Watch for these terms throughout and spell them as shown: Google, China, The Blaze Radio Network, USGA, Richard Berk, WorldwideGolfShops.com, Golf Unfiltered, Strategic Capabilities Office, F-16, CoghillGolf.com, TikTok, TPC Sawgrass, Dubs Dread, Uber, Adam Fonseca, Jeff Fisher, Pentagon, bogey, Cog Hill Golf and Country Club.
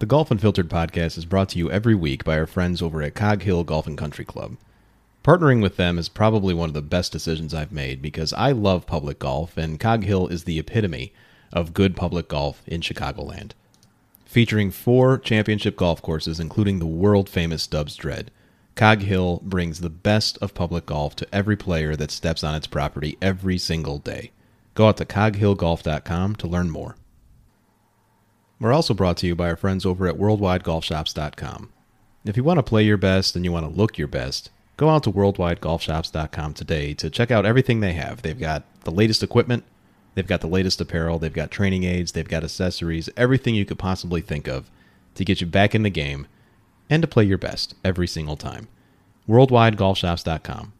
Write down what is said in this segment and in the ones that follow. The Golf Unfiltered podcast is brought to you every week by our friends over at Cog Hill Golf and Country Club. Partnering with them is probably one of the best decisions I've made because I love public golf, and Cog Hill is the epitome of good public golf in Chicagoland. Featuring 4 championship golf courses, including the world-famous Dubs Dread, Cog Hill brings the best of public golf to every player that steps on its property every single day. Go out to CoghillGolf.com to learn more. We're also brought to you by our friends over at WorldwideGolfShops.com. If you want to play your best and you want to look your best, go out to WorldwideGolfShops.com today to check out everything they have. They've got the latest equipment, they've got the latest apparel, they've got training aids, they've got accessories, everything you could possibly think of to get you back in the game and to play your best every single time. WorldwideGolfShops.com.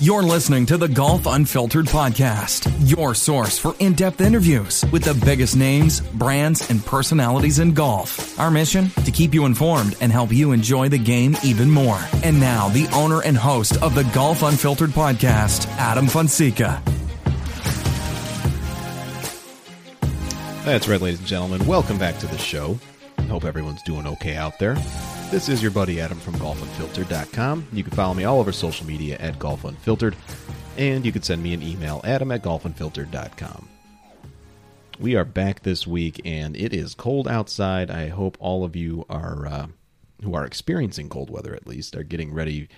You're listening to the Golf Unfiltered podcast, your source for in-depth interviews with the biggest names, brands, and personalities in golf. Our mission? To keep you informed and help you enjoy the game even more. And now, the owner and host of the Golf Unfiltered podcast, Adam Fonseca. That's right, ladies and gentlemen. Welcome back to the show. Hope everyone's doing okay out there. This is your buddy Adam from GolfUnfiltered.com. You can follow me all over social media at GolfUnfiltered, and you can send me an email, Adam at GolfUnfiltered.com. We are back this week, and it is cold outside. I hope all of you are who are experiencing cold weather, at least, are getting ready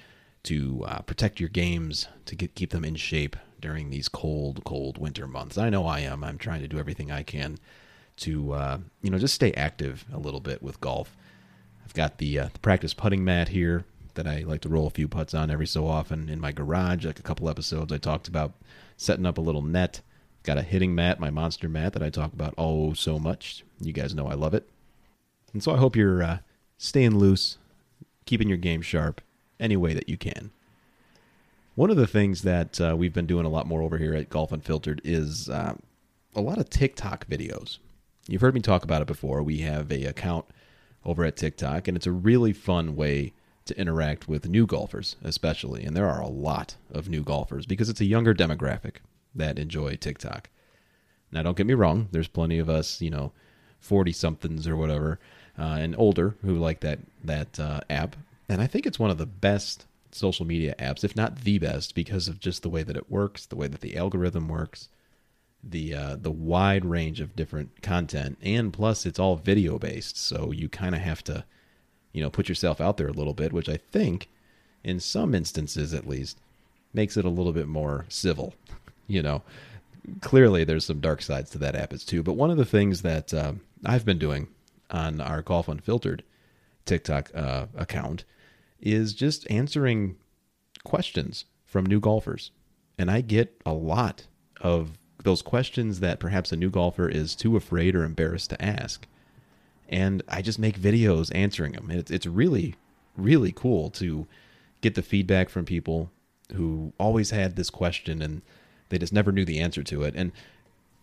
to protect your games, to keep them in shape during these cold, cold winter months. I know I am. I'm trying to do everything I can to just stay active a little bit with golf. I've got the practice putting mat here that I like to roll a few putts on every so often in my garage. Like a couple episodes, I talked about setting up a little net. Got a hitting mat, my monster mat that I talk about so much. You guys know I love it. And so I hope you're staying loose, keeping your game sharp any way that you can. One of the things that we've been doing a lot more over here at Golf Unfiltered is a lot of TikTok videos. You've heard me talk about it before. We have an account over at TikTok, and it's a really fun way to interact with new golfers, especially. And there are a lot of new golfers because it's a younger demographic that enjoy TikTok. Now, don't get me wrong. There's plenty of us, 40-somethings or whatever, and older who like that app. And I think it's one of the best social media apps, if not the best, because of just the way that it works, the way that the algorithm works, the wide range of different content, and plus it's all video based, so you kind of have to put yourself out there a little bit, which I think in some instances at least makes it a little bit more civil. Clearly there's some dark sides to that app too, but one of the things that I've been doing on our Golf Unfiltered TikTok account is just answering questions from new golfers, and I get a lot of those questions that perhaps a new golfer is too afraid or embarrassed to ask. And I just make videos answering them. And it's really, really cool to get the feedback from people who always had this question and they just never knew the answer to it. And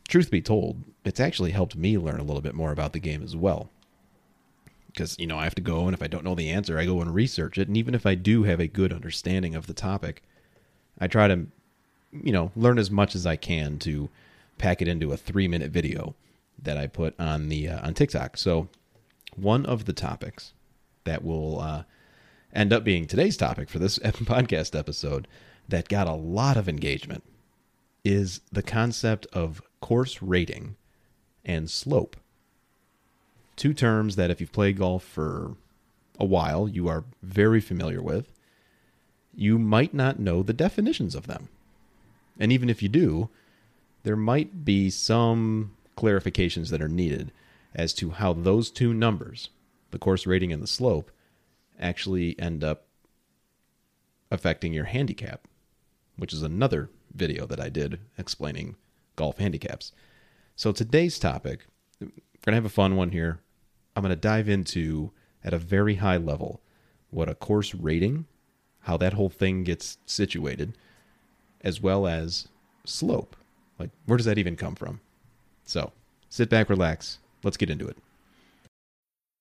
truth be told, it's actually helped me learn a little bit more about the game as well. Because, I have to go, and if I don't know the answer, I go and research it. And even if I do have a good understanding of the topic, I try to learn as much as I can to pack it into a 3-minute video that I put on the on TikTok. So one of the topics that will end up being today's topic for this podcast episode that got a lot of engagement is the concept of course rating and slope. Two terms that if you've played golf for a while, you are very familiar with. You might not know the definitions of them. And even if you do, there might be some clarifications that are needed as to how those two numbers, the course rating and the slope, actually end up affecting your handicap, which is another video that I did explaining golf handicaps. So today's topic, we're going to have a fun one here. I'm going to dive into, at a very high level, what a course rating, how that whole thing gets situated, as well as slope. Like, where does that even come from? So sit back, relax. Let's get into it.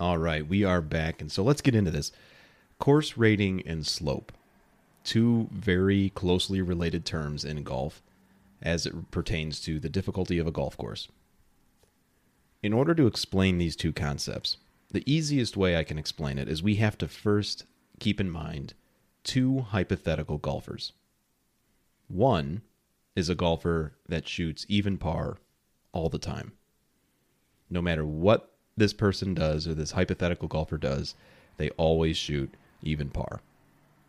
All right, we are back, and so let's get into this. Course rating and slope, two very closely related terms in golf as it pertains to the difficulty of a golf course. In order to explain these two concepts, the easiest way I can explain it is we have to first keep in mind two hypothetical golfers. One is a golfer that shoots even par all the time. No matter what this person does, or this hypothetical golfer does, they always shoot even par.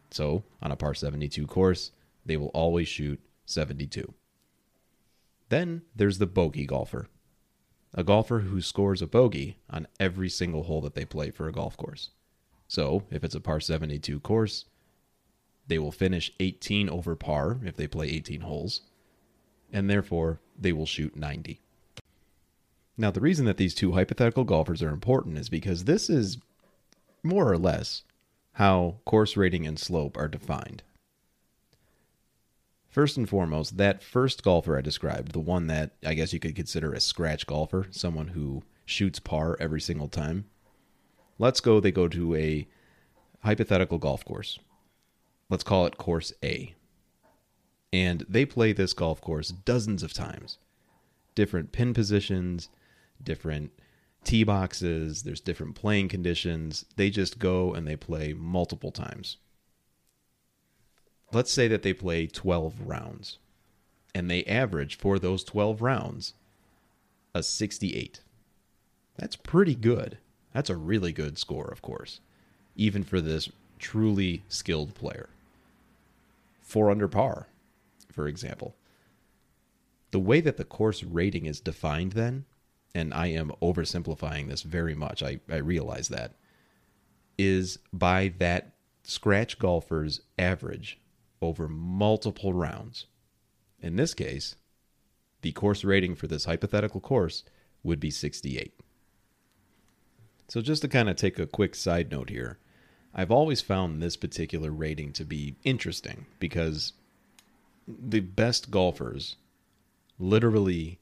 So on a par 72 course, they will always shoot 72. Then there's the bogey golfer, a golfer who scores a bogey on every single hole that they play for a golf course. So if it's a par 72 course, they will finish 18 over par if they play 18 holes, and therefore they will shoot 90. Now, the reason that these two hypothetical golfers are important is because this is more or less how course rating and slope are defined. First and foremost, that first golfer I described, the one that I guess you could consider a scratch golfer, someone who shoots par every single time. They go to a hypothetical golf course. Let's call it course A. And they play this golf course dozens of times. Different pin positions, different tee boxes, there's different playing conditions. They just go and they play multiple times. Let's say that they play 12 rounds, and they average for those 12 rounds a 68. That's pretty good. That's a really good score, of course, even for this truly skilled player. 4 under par, for example. The way that the course rating is defined then, and I am oversimplifying this very much, I realize that, is by that scratch golfer's average over multiple rounds. In this case, the course rating for this hypothetical course would be 68. So just to kind of take a quick side note here, I've always found this particular rating to be interesting because the best golfers literally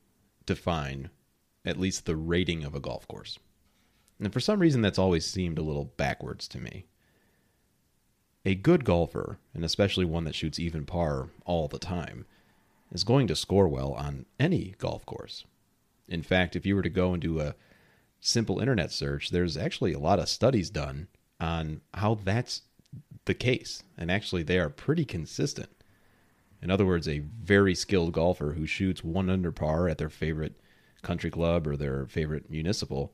define at least the rating of a golf course. And for some reason, that's always seemed a little backwards to me. A good golfer, and especially one that shoots even par all the time, is going to score well on any golf course. In fact, if you were to go and do a simple internet search, there's actually a lot of studies done on how that's the case. And actually, they are pretty consistent. In other words, a very skilled golfer who shoots 1 under par at their favorite country club or their favorite municipal,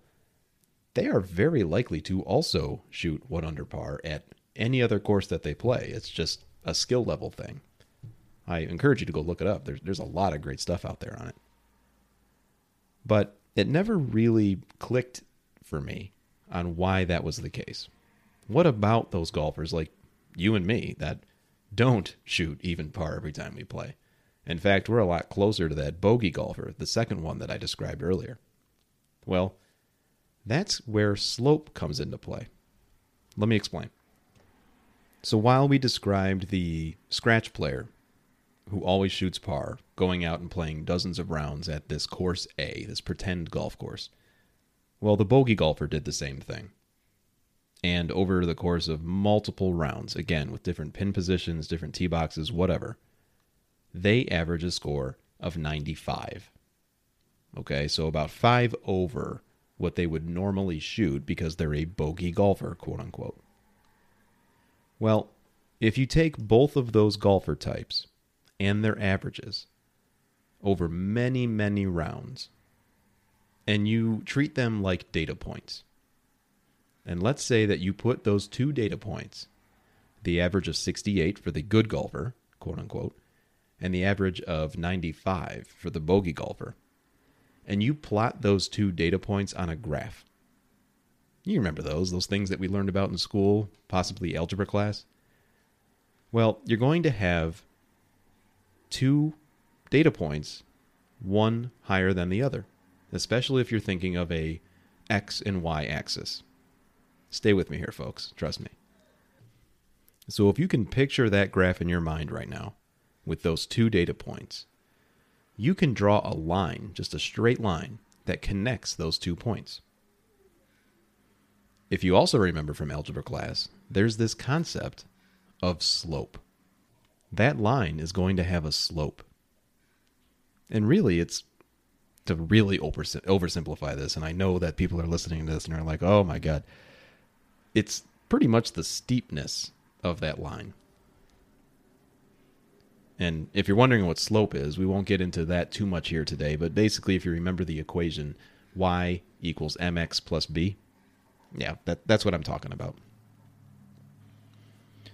they are very likely to also shoot 1 under par at any other course that they play. It's just a skill level thing. I encourage you to go look it up. There's a lot of great stuff out there on it. But it never really clicked for me on why that was the case. What about those golfers like you and me that don't shoot even par every time we play? In fact, we're a lot closer to that bogey golfer, the second one that I described earlier. Well, that's where slope comes into play. Let me explain. So while we described the scratch player who always shoots par, going out and playing dozens of rounds at this course A, this pretend golf course, well, the bogey golfer did the same thing. And over the course of multiple rounds, again, with different pin positions, different tee boxes, whatever, they average a score of 95. Okay, so about 5 over what they would normally shoot because they're a bogey golfer, quote unquote. Well, if you take both of those golfer types and their averages over many, many rounds, and you treat them like data points, and let's say that you put those two data points, the average of 68 for the good golfer, quote unquote, and the average of 95 for the bogey golfer, and you plot those two data points on a graph. You remember those things that we learned about in school, possibly algebra class. Well, you're going to have two data points, one higher than the other, especially if you're thinking of a X and Y axis. Stay with me here, folks. Trust me. So if you can picture that graph in your mind right now with those two data points, you can draw a line, just a straight line, that connects those two points. If you also remember from algebra class, there's this concept of slope. That line is going to have a slope. And really, it's to really oversimplify this, and I know that people are listening to this and are like, oh my God, it's pretty much the steepness of that line. And if you're wondering what slope is, we won't get into that too much here today, but basically if you remember the equation, y equals mx plus b, yeah, that's what I'm talking about.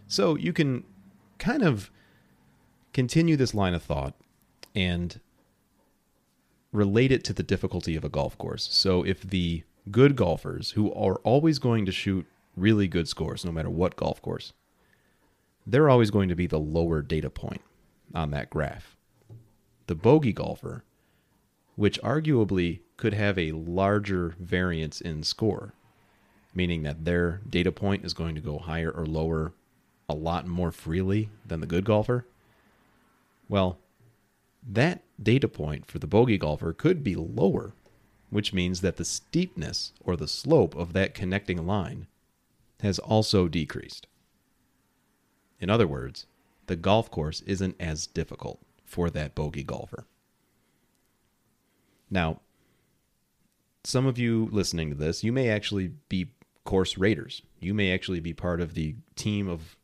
So you can kind of continue this line of thought and relate it to the difficulty of a golf course. So if the good golfers, who are always going to shoot really good scores no matter what golf course, they're always going to be the lower data point on that graph. The bogey golfer, which arguably could have a larger variance in score, meaning that their data point is going to go higher or lower a lot more freely than the good golfer, well, that data point for the bogey golfer could be lower, which means that the steepness or the slope of that connecting line has also decreased. In other words, the golf course isn't as difficult for that bogey golfer. Now, some of you listening to this, you may actually be course raters. You may actually be part of the team of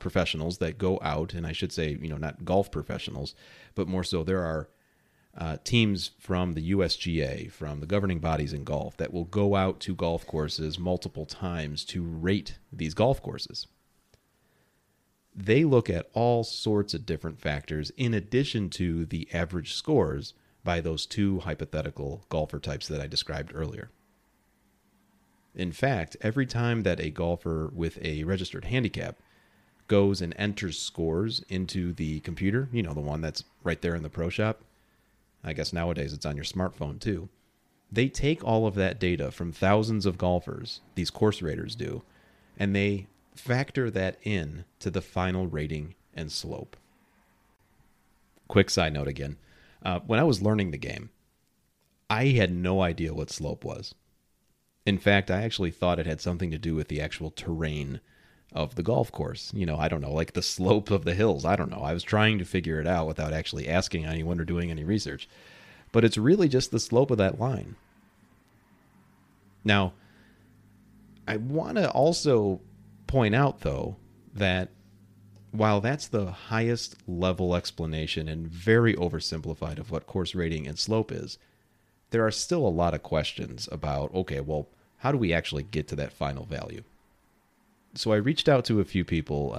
professionals that go out, and I should say, not golf professionals, but more so there are teams from the USGA, from the governing bodies in golf, that will go out to golf courses multiple times to rate these golf courses. They look at all sorts of different factors in addition to the average scores by those two hypothetical golfer types that I described earlier. In fact, every time that a golfer with a registered handicap goes and enters scores into the computer, the one that's right there in the pro shop. I guess nowadays it's on your smartphone too. They take all of that data from thousands of golfers, these course raters do, and they factor that in to the final rating and slope. Quick side note again. When I was learning the game, I had no idea what slope was. In fact, I actually thought it had something to do with the actual terrain of the golf course. I don't know, like the slope of the hills. I don't know. I was trying to figure it out without actually asking anyone or doing any research. But it's really just the slope of that line. Now, I want to also point out, though, that while that's the highest level explanation and very oversimplified of what course rating and slope is, there are still a lot of questions about, okay, well, how do we actually get to that final value? So I reached out to a few people,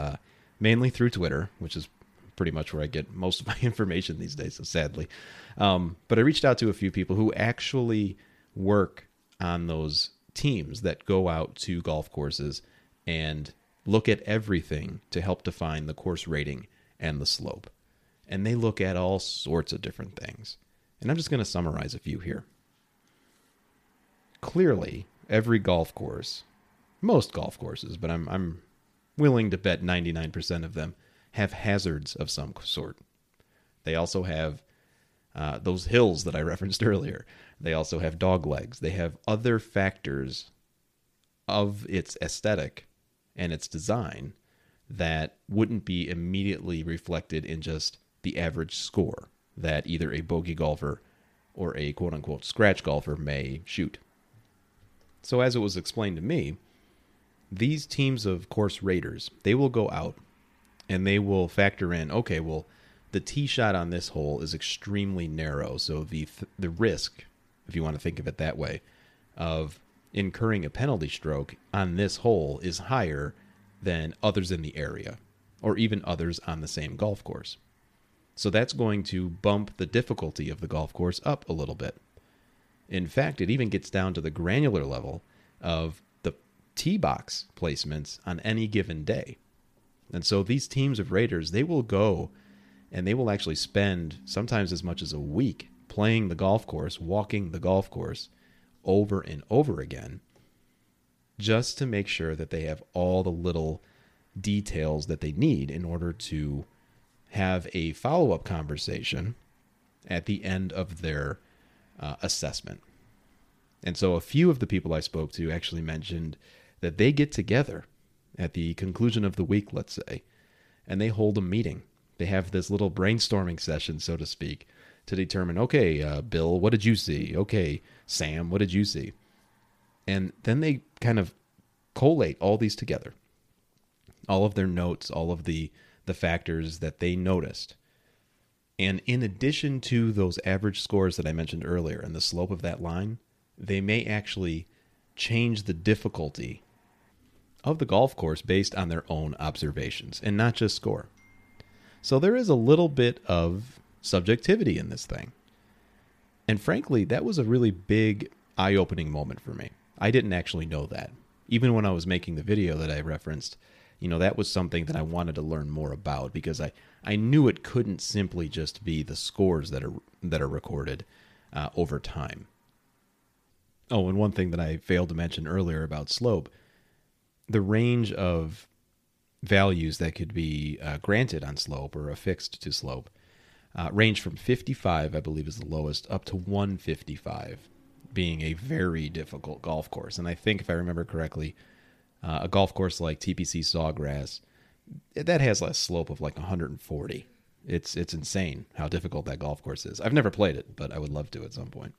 mainly through Twitter, which is pretty much where I get most of my information these days, so sadly. But I reached out to a few people who actually work on those teams that go out to golf courses and look at everything to help define the course rating and the slope. And they look at all sorts of different things. And I'm just going to summarize a few here. Clearly, every golf course, most golf courses, but I'm willing to bet 99% of them have hazards of some sort. They also have those hills that I referenced earlier. They also have dog legs. They have other factors of its aesthetic and its design that wouldn't be immediately reflected in just the average score that either a bogey golfer or a quote-unquote scratch golfer may shoot. So as it was explained to me, these teams of course raters, they will go out and they will factor in, okay, well, the tee shot on this hole is extremely narrow, so the risk, if you want to think of it that way, of incurring a penalty stroke on this hole is higher than others in the area, or even others on the same golf course. So that's going to bump the difficulty of the golf course up a little bit. In fact, it even gets down to the granular level of tee box placements on any given day. And so these teams of raters, they will go and they will actually spend sometimes as much as a week playing the golf course, walking the golf course over and over again, just to make sure that they have all the little details that they need in order to have a follow-up conversation at the end of their assessment. And so a few of the people I spoke to actually mentioned that they get together at the conclusion of the week, let's say, and they hold a meeting. They have this little brainstorming session, so to speak, to determine, okay, Bill, what did you see? Okay, Sam, what did you see? And then they kind of collate all these together, all of their notes, all of the factors that they noticed. And in addition to those average scores that I mentioned earlier and the slope of that line, they may actually change the difficulty of the golf course based on their own observations and not just score. So there is a little bit of subjectivity in this thing. And frankly, that was a really big eye-opening moment for me. I didn't actually know that. Even when I was making the video that I referenced, you know, that was something that I wanted to learn more about, because I knew it couldn't simply just be the scores that are recorded over time. Oh, and one thing that I failed to mention earlier about slope, the range of values that could be granted on slope or affixed to slope range from 55, I believe is the lowest, up to 155, being a very difficult golf course. And I think if I remember correctly, a golf course like TPC Sawgrass, that has a slope of like 140. It's insane how difficult that golf course is. I've never played it, but I would love to at some point.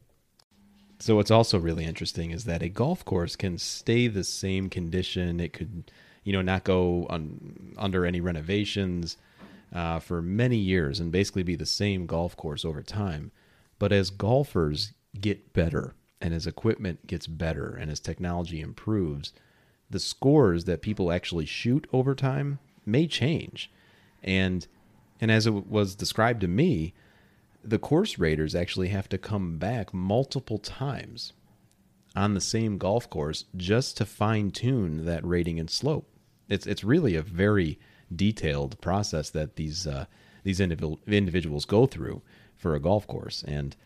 So what's also really interesting is that a golf course can stay the same condition. It could, you know, not go under any renovations for many years and basically be the same golf course over time. But as golfers get better and as equipment gets better and as technology improves, the scores that people actually shoot over time may change. And as it was described to me, the course raters actually have to come back multiple times on the same golf course just to fine-tune that rating and slope. It's really a very detailed process that these individuals go through for a golf course. And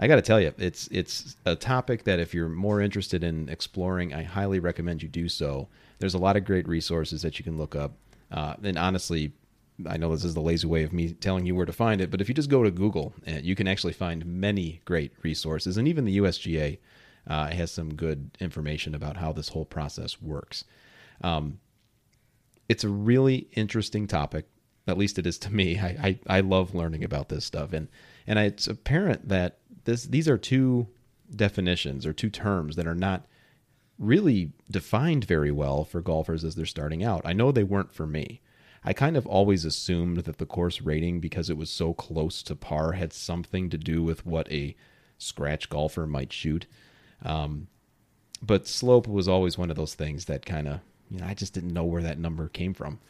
I got to tell you, it's a topic that if you're more interested in exploring, I highly recommend you do so. There's a lot of great resources that you can look up. And honestly, I know this is the lazy way of me telling you where to find it, but if you just go to Google, you can actually find many great resources. And even the USGA has some good information about how this whole process works. It's a really interesting topic. At least it is to me. I love learning about this stuff. And it's apparent that these are two definitions or two terms that are not really defined very well for golfers as they're starting out. I know they weren't for me. I kind of always assumed that the course rating, because it was so close to par, had something to do with what a scratch golfer might shoot. But slope was always one of those things that kind of, you know, I just didn't know where that number came from.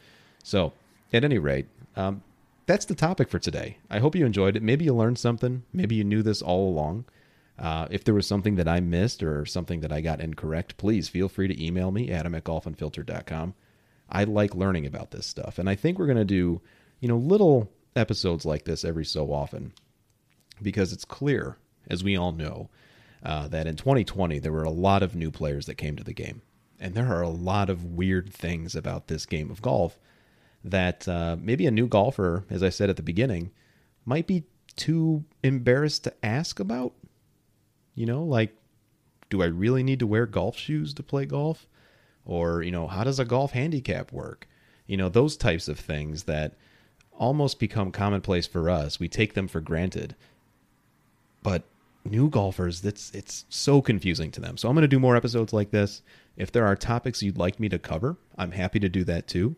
So at any rate, that's the topic for today. I hope you enjoyed it. Maybe you learned something. Maybe you knew this all along. If there was something that I missed or something that I got incorrect, please feel free to email me, adam@golfunfiltered.com. I like learning about this stuff. And I think we're going to do, you know, little episodes like this every so often, because it's clear, as we all know, that in 2020, there were a lot of new players that came to the game. And there are a lot of weird things about this game of golf that maybe a new golfer, as I said at the beginning, might be too embarrassed to ask about. You know, like, do I really need to wear golf shoes to play golf? Or, you know, how does a golf handicap work? You know, those types of things that almost become commonplace for us. We take them for granted. But new golfers, it's so confusing to them. So I'm going to do more episodes like this. If there are topics you'd like me to cover, I'm happy to do that too.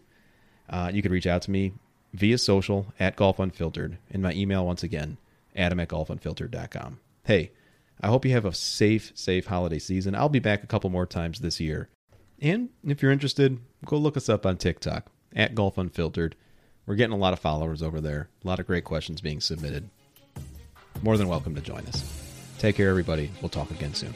You can reach out to me via social @GolfUnfiltered, and my email, once again, adam@golfunfiltered.com. Hey, I hope you have a safe holiday season. I'll be back a couple more times this year. And if you're interested, go look us up on TikTok @GolfUnfiltered. We're getting a lot of followers over there. A lot of great questions being submitted. More than welcome to join us. Take care, everybody. We'll talk again soon.